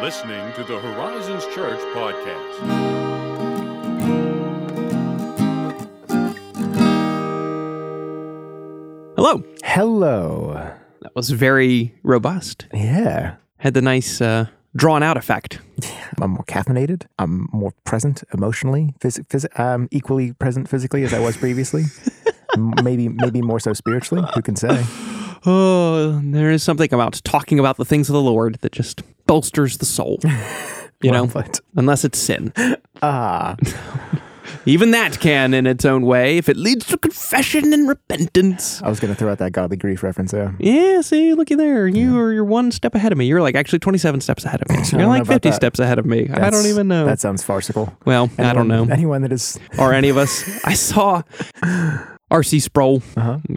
are listening to the Horizons Church podcast. Hello. Hello. That was very robust. Yeah. Had the nice drawn out effect. I'm more caffeinated. I'm more present emotionally. I'm equally present physically as I was previously. Maybe more so spiritually. Who can say? Oh, there is something about talking about the things of the Lord that just bolsters the soul, you know, unless it's sin. Even that can in its own way, if it leads to confession and repentance. I was going to throw out that godly grief reference there. Yeah, see, looky there. You're one step ahead of me. You're like actually 27 steps ahead of me. You're like 50 steps ahead of me. I don't even know. That sounds farcical. Well, I don't know. Anyone that is... or any of us. I saw... R.C. Sproul,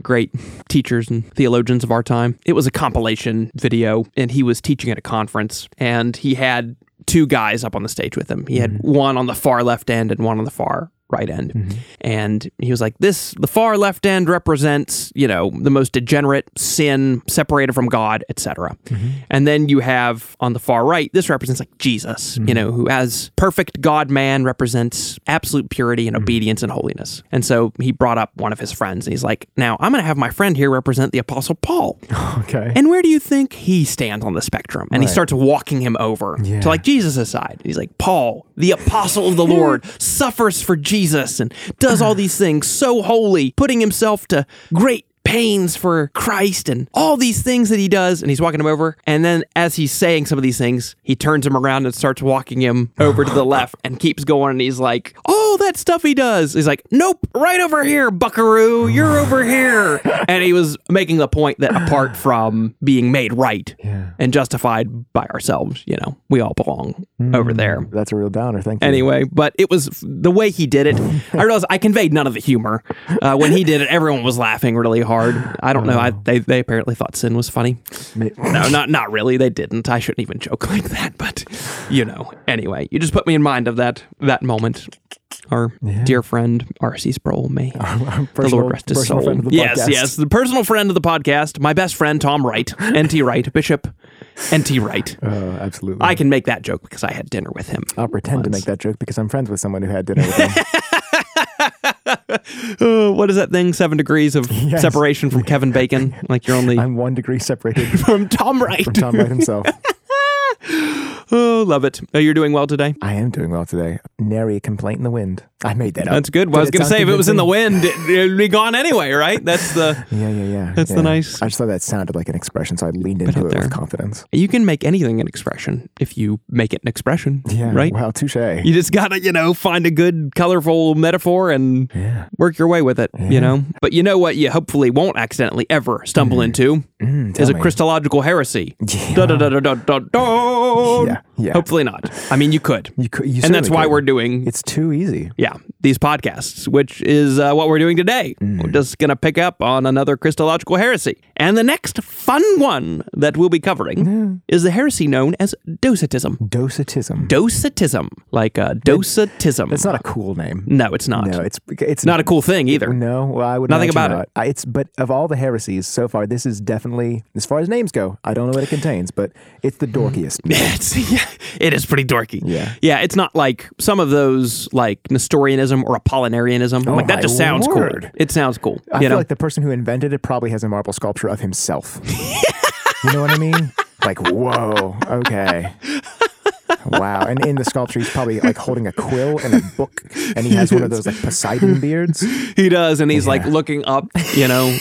great teachers and theologians of our time. It was a compilation video, and he was teaching at a conference, and he had two guys up on the stage with him. He had one on the far left end and one on the far right end. Mm-hmm. And he was like, the far left end represents, you know, the most degenerate sin, separated from God, etc. Mm-hmm. And then you have on the far right, this represents like Jesus, you know, who as perfect God-man represents absolute purity and obedience and holiness. And so he brought up one of his friends and he's like, now I'm going to have my friend here represent the Apostle Paul. Okay. And where do you think he stands on the spectrum? And he starts walking him over to like Jesus' side. He's like, Paul, the Apostle of the Lord, suffers for Jesus and does all these things so holy, putting himself to great pains for Christ and all these things that he does. And he's walking him over. And then as he's saying some of these things, he turns him around and starts walking him over to the left and keeps going. And he's like, all that stuff he does. He's like, nope, right over here, buckaroo. You're over here. And he was making the point that apart from being made right and justified by ourselves, you know, we all belong over there. That's a real downer. Thank you. Anyway, but it was the way he did it. I realized I conveyed none of the humor. When he did it, everyone was laughing really hard. I don't know. They apparently thought sin was funny. No, not really. They didn't. I shouldn't even joke like that. But, you know, anyway, you just put me in mind of that moment. Our dear friend, R.C. Sproul, may the Lord rest his soul. Yes, the personal friend of the podcast, my best friend, Tom Wright, N.T. Wright, Bishop N.T. Wright. Oh, absolutely. I can make that joke because I had dinner with him. I'll pretend to make that joke because I'm friends with someone who had dinner with him. What is that thing? 7 degrees of separation from Kevin Bacon. Like you're only... I'm 1 degree separated from Tom Wright. From Tom Wright himself. Oh, love it. Oh, you're doing well today? I am doing well today. Nary a complaint in the wind. I made that up. That's good. Well, I was going to say, if it was in the wind, it'd be gone anyway, right? That's the... Yeah. That's the nice... I just thought that sounded like an expression, so I leaned into it with confidence. You can make anything an expression if you make it an expression, right? Wow, touche. You just got to, you know, find a good, colorful metaphor and work your way with it, you know? But you know what you hopefully won't accidentally ever stumble into is a Christological heresy. Hopefully not. I mean, you could. And that's why we're doing... It's too easy. Yeah, these podcasts, which is what we're doing today. We're just going to pick up on another Christological heresy. And the next fun one that we'll be covering is the heresy known as Docetism. Docetism. Like Docetism. That's not a cool name. No, it's not. No, it's not a cool thing either. No, well, I would nothing about not. It. But of all the heresies so far, this is definitely, as far as names go, I don't know what it contains, but it's the dorkiest. It is pretty dorky. Yeah, it's not like some of those like Nestorianism or Apollinarianism. Oh, like that just sounds cool. It sounds cool. I feel like the person who invented it probably has a marble sculpture of himself. You know what I mean? Like, whoa, okay. Wow. And in the sculpture, he's probably like holding a quill and a book, and he has one of those like Poseidon beards. He does, and he's like looking up, you know,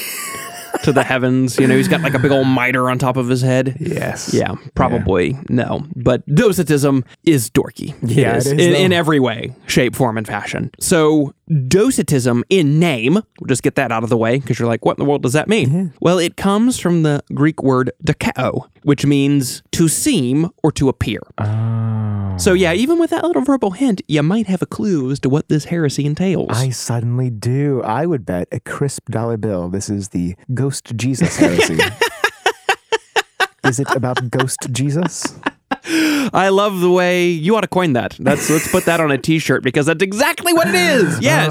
to the heavens. You know, he's got like a big old mitre on top of his head. Yes. Yeah, probably no. But docetism is dorky. Yeah, it is. In every way, shape, form, and fashion. So docetism in name, we'll just get that out of the way because you're like, what in the world does that mean? Mm-hmm. Well, it comes from the Greek word dokeo, which means to seem or to appear. So yeah, even with that little verbal hint, you might have a clue as to what this heresy entails. I suddenly do. I would bet a crisp dollar bill this is the Ghost Jesus heresy. Is it about Ghost Jesus? I love the way you ought to coin that. Let's put that on a t-shirt because that's exactly what it is. Yes.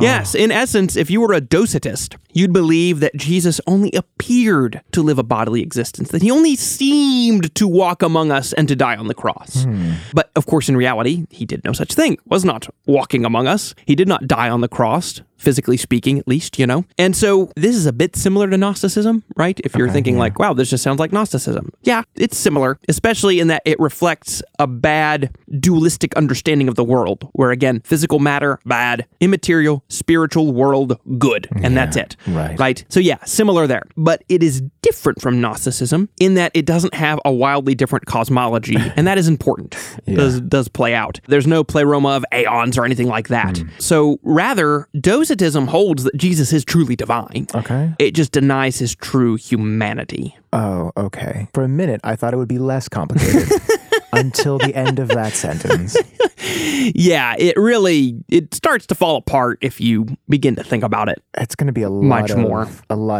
Yes, in essence, if you were a Docetist, you'd believe that Jesus only appeared to live a bodily existence, that he only seemed to walk among us and to die on the cross. But of course, in reality, he did no such thing, was not walking among us. He did not die on the cross, physically speaking, at least, you know. And so this is a bit similar to Gnosticism, right? If you're thinking like, wow, this just sounds like Gnosticism. Yeah, it's similar, especially in that it reflects a bad dualistic understanding of the world, where again, physical matter, bad, immaterial, spiritual world, good. And that's it. Right. So yeah, similar there. But it is different from Gnosticism in that it doesn't have a wildly different cosmology. And that is important. It does play out. There's no pleroma of aeons or anything like that. So rather, Docetism holds that Jesus is truly divine. Okay. It just denies his true humanity. Oh, okay. For a minute, I thought it would be less complicated. Until the end of that sentence. Yeah, it starts to fall apart if you begin to think about it. It's going to be a lot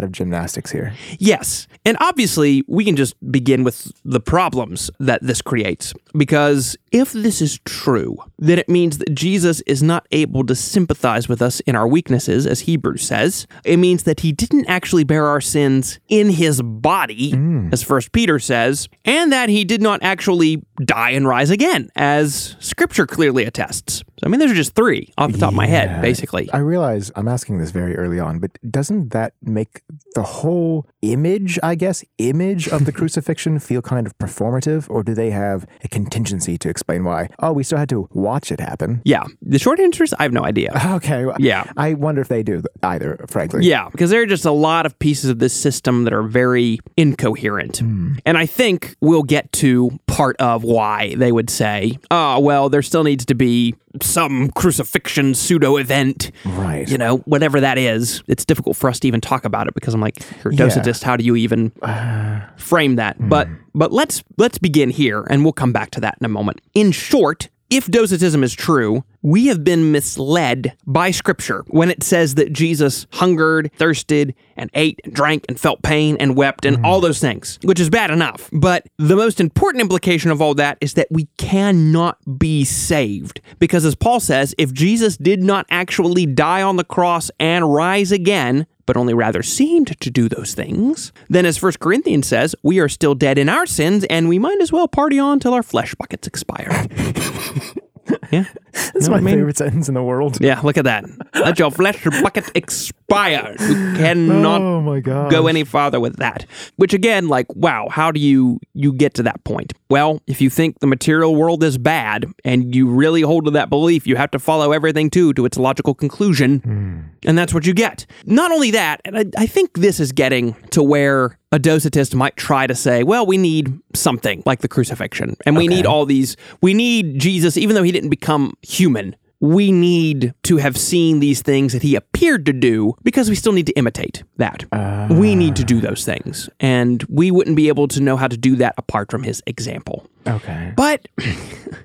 of gymnastics here. Yes. And obviously, we can just begin with the problems that this creates. Because if this is true, then it means that Jesus is not able to sympathize with us in our weaknesses, as Hebrews says. It means that he didn't actually bear our sins in his body, as First Peter says, and that he did not actually die and rise again, as Scripture clearly attests. I mean, those are just three off the top of my head, basically. I realize I'm asking this very early on, but doesn't that make the whole image of the crucifixion feel kind of performative? Or do they have a contingency to explain why? Oh, we still had to watch it happen. Yeah. The short answer is I have no idea. Okay. Well, yeah. I wonder if they do either, frankly. Yeah, because there are just a lot of pieces of this system that are very incoherent. And I think we'll get to part of why they would say, oh, well, there still needs to be some crucifixion pseudo-event, right? You know, whatever that is. It's difficult for us to even talk about it because I'm like, you're a Docetist, how do you even frame that? But let's begin here, and we'll come back to that in a moment. In short, if Docetism is true, we have been misled by Scripture when it says that Jesus hungered, thirsted, and ate, and drank, and felt pain, and wept, and all those things, which is bad enough. But the most important implication of all that is that we cannot be saved. Because as Paul says, if Jesus did not actually die on the cross and rise again, but only rather seemed to do those things, then as 1 Corinthians says, we are still dead in our sins, and we might as well party on till our flesh buckets expire. Yeah. That's my favorite sentence in the world. Yeah, look at that. Let your flesh bucket expire. You cannot go any farther with that. Which again, like, wow, how do you get to that point? Well, if you think the material world is bad and you really hold to that belief, you have to follow everything to its logical conclusion. And that's what you get. Not only that, and I think this is getting to where a Docetist might try to say, well, we need something like the crucifixion. And we need all these, we need Jesus, even though he didn't become human. We need to have seen these things that he appeared to do because we still need to imitate that. We need to do those things. And we wouldn't be able to know how to do that apart from his example. Okay. But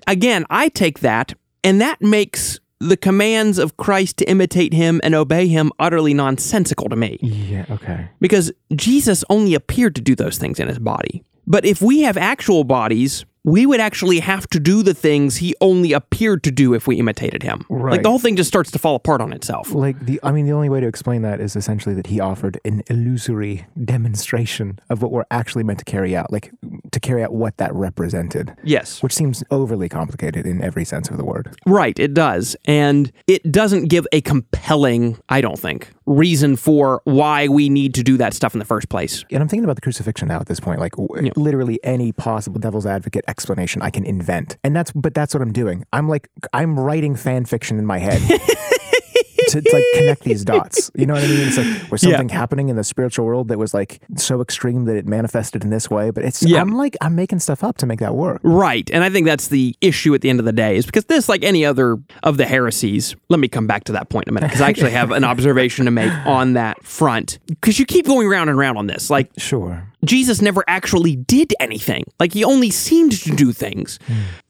again, I take that, and that makes the commands of Christ to imitate him and obey him utterly nonsensical to me. Yeah, okay. Because Jesus only appeared to do those things in his body. But if we have actual bodies, we would actually have to do the things he only appeared to do if we imitated him. Right. Like, the whole thing just starts to fall apart on itself. Like, the only way to explain that is essentially that he offered an illusory demonstration of what we're actually meant to carry out, like, to carry out what that represented. Yes. Which seems overly complicated in every sense of the word. Right, it does. And it doesn't give a compelling, I don't think, reason for why we need to do that stuff in the first place. And I'm thinking about the crucifixion now at this point, like, literally any possible devil's advocate explanation I can invent. But that's what I'm doing. I'm like, I'm writing fan fiction in my head to like connect these dots. You know what I mean? It's like, was something happening in the spiritual world that was like so extreme that it manifested in this way, but it's, I'm making stuff up to make that work. Right. And I think that's the issue at the end of the day, is because this, like any other of the heresies, let me come back to that point in a minute, because I actually have an observation to make on that front, because you keep going round and round on this. Like, sure. Jesus never actually did anything. Like, he only seemed to do things.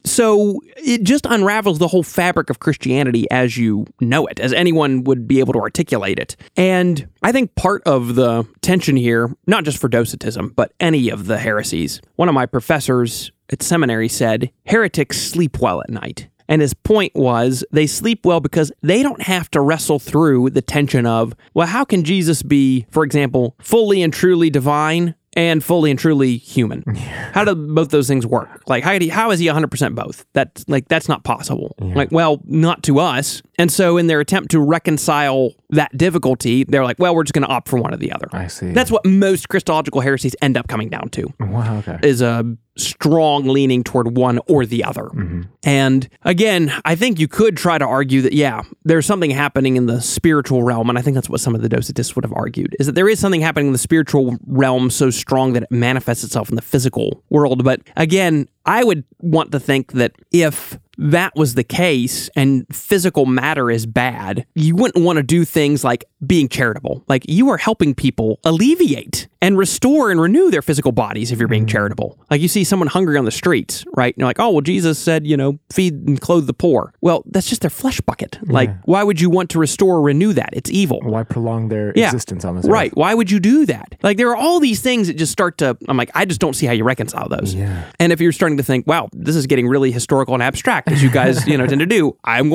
So it just unravels the whole fabric of Christianity as you know it, as anyone would be able to articulate it. And I think part of the tension here, not just for Docetism, but any of the heresies, one of my professors at seminary said, heretics sleep well at night. And his point was, they sleep well because they don't have to wrestle through the tension of, well, how can Jesus be, for example, fully and truly divine and fully and truly human? Yeah. How do both those things work? Like, how is he 100% both? That's not possible. Yeah. Like, well, not to us. And so in their attempt to reconcile that difficulty, they're like, well, we're just going to opt for one or the other. I see. That's what most Christological heresies end up coming down to. Wow, okay. Is a strong leaning toward one or the other. Mm-hmm. And again, I think you could try to argue that, yeah, there's something happening in the spiritual realm, and I think that's what some of the Docetists would have argued, is that there is something happening in the spiritual realm so strong that it manifests itself in the physical world. But again, I would want to think that if that was the case and physical matter is bad, you wouldn't want to do things like being charitable. Like, you are helping people alleviate and restore and renew their physical bodies if you're being charitable. Like, you see someone hungry on the streets, right? And you're like, oh, well, Jesus said, you know, feed and clothe the poor. Well, that's just their flesh bucket. Like, why would you want to restore or renew that? It's evil. Why prolong their existence on this earth? Right. Why would you do that? Like, there are all these things that just start to, I'm like, I just don't see how you reconcile those. Yeah. And if you're starting to think, wow, this is getting really historical and abstract, as you guys, you know, tend to do, I'm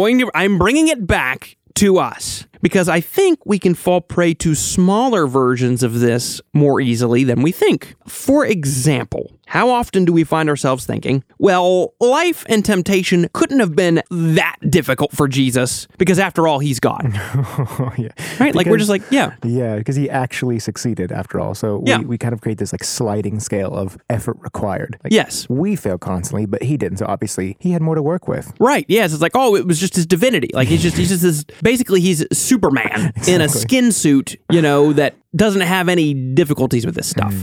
bringing it back to us, because I think we can fall prey to smaller versions of this more easily than we think. For example, how often do we find ourselves thinking, well, life and temptation couldn't have been that difficult for Jesus because, after all, he's God. Yeah. Right? Because, like, we're just like, yeah. Yeah, because he actually succeeded after all. So we kind of create this like sliding scale of effort required. Like, yes. We fail constantly, but he didn't. So obviously he had more to work with. Right. Yes. It's like, oh, it was just his divinity. Like, he's just this, basically he's Superman in a skin suit, you know, that doesn't have any difficulties with this stuff,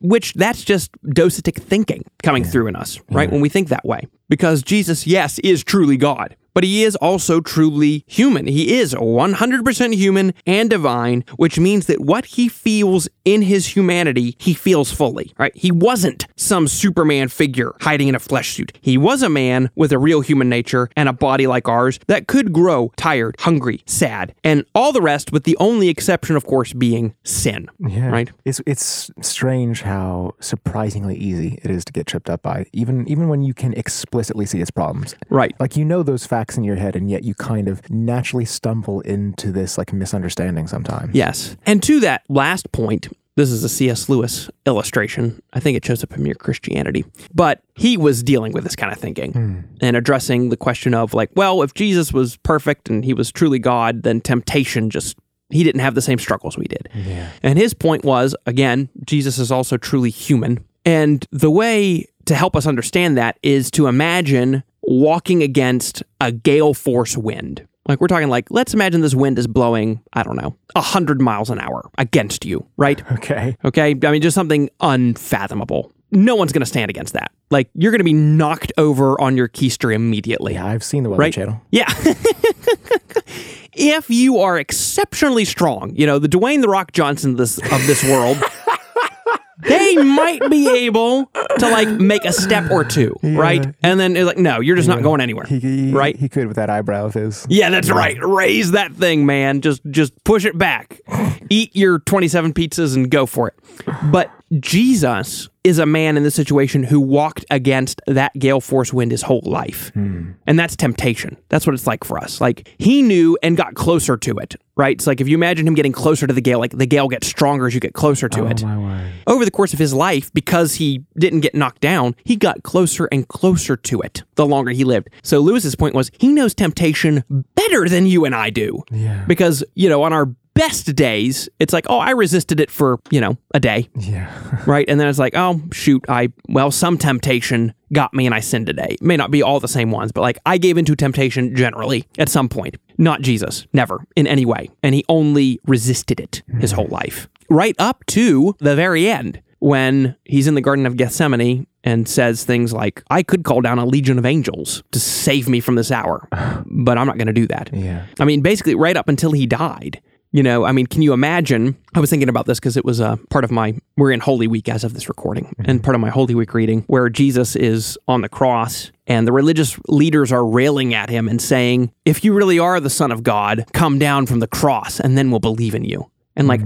which that's just docetic thinking coming through in us, right? When we think that way, because Jesus, yes, is truly God, but he is also truly human. He is 100% human and divine, which means that what he feels in his humanity, he feels fully, right? He wasn't some Superman figure hiding in a flesh suit. He was a man with a real human nature and a body like ours that could grow tired, hungry, sad, and all the rest, with the only exception, of course, being sin, right? It's strange how surprisingly easy it is to get tripped up by, even when you can explicitly see its problems. Right. Like, you know those facts in your head, and yet you kind of naturally stumble into this like misunderstanding sometimes. Yes. And to that last point, this is a C.S. Lewis illustration. I think it shows up in Mere Christianity. But he was dealing with this kind of thinking and addressing the question of, like, well, if Jesus was perfect and he was truly God, then temptation just, he didn't have the same struggles we did. Yeah. And his point was, again, Jesus is also truly human. And the way to help us understand that is to imagine walking against a gale force wind. Like, we're talking, like, let's imagine this wind is blowing, I don't know, 100 miles an hour against you, right? Okay. I mean, just something unfathomable. No one's going to stand against that. Like, you're going to be knocked over on your keister immediately. Yeah, I've seen the Weather Channel. Yeah. If you are exceptionally strong, you know, the Dwayne The Rock Johnson of this world, they might be able to, like, make a step or two, right? And then it's like, no, you're just not going anywhere, right? He could with that eyebrow of his. Yeah, that's right. Raise that thing, man. Just push it back. Eat your 27 pizzas and go for it. But Jesus is a man in this situation who walked against that gale force wind his whole life. And that's temptation. That's what it's like for us. Like, he knew and got closer to it, right? It's like, if you imagine him getting closer to the gale, like, the gale gets stronger as you get closer to it. My word. Over the course of his life, because he didn't get knocked down, he got closer and closer to it the longer he lived. So Lewis's point was, he knows temptation better than you and I do. Yeah. Because, you know, on our best days, it's like, oh, I resisted it for, you know, a day. Yeah. Right? And then it's like, oh, shoot, some temptation got me and I sinned today. It may not be all the same ones, but, like, I gave into temptation generally at some point. Not Jesus. Never. In any way. And he only resisted it his whole life. Right up to the very end, when he's in the Garden of Gethsemane and says things like, I could call down a legion of angels to save me from this hour, but I'm not going to do that. Yeah. I mean, basically right up until he died. You know, I mean, can you imagine? I was thinking about this because it was part of my, we're in Holy Week as of this recording, and part of my Holy Week reading, where Jesus is on the cross and the religious leaders are railing at him and saying, if you really are the Son of God, come down from the cross and then we'll believe in you. And like,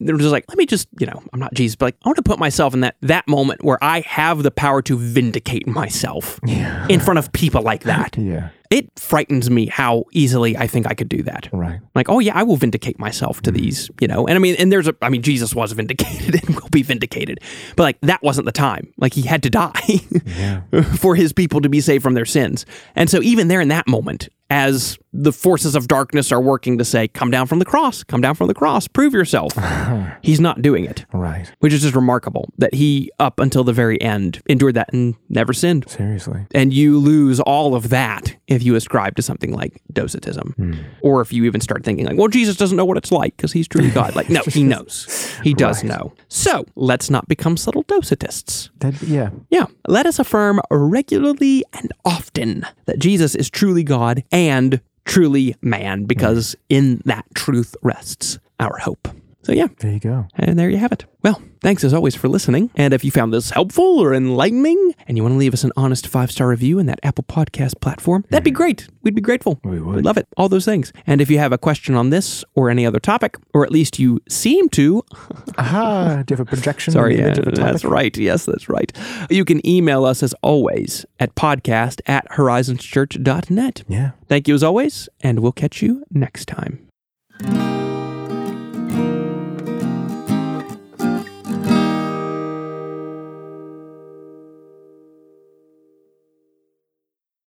they're just like, let me just, you know, I'm not Jesus, but like, I want to put myself in that moment where I have the power to vindicate myself in front of people like that. Yeah. It frightens me how easily I think I could do that. Right. Like, oh yeah, I will vindicate myself to these, you know, and I mean, Jesus was vindicated and will be vindicated, but like, that wasn't the time. Like, he had to die for his people to be saved from their sins. And so even there in that moment, as the forces of darkness are working to say, come down from the cross, prove yourself. He's not doing it. Right. Which is just remarkable that he, up until the very end, endured that and never sinned. Seriously. And you lose all of that if you ascribe to something like Docetism, or if you even start thinking like, well, Jesus doesn't know what it's like because he's truly God. Like, no, he knows. He does know. So let's not become subtle Docetists. Yeah. Let us affirm regularly and often that Jesus is truly God and truly man, because in that truth rests our hope. So yeah. There you go. And there you have it. Well, thanks as always for listening. And if you found this helpful or enlightening and you want to leave us an honest 5-star review in that Apple Podcast platform, that'd be great. We'd be grateful. We would. We'd love it. All those things. And if you have a question on this or any other topic, or at least you seem to. Aha. Do you have a projection? Sorry. That's right. Yes, that's right. You can email us as always at podcast@horizonschurch.net. Yeah. Thank you as always. And we'll catch you next time.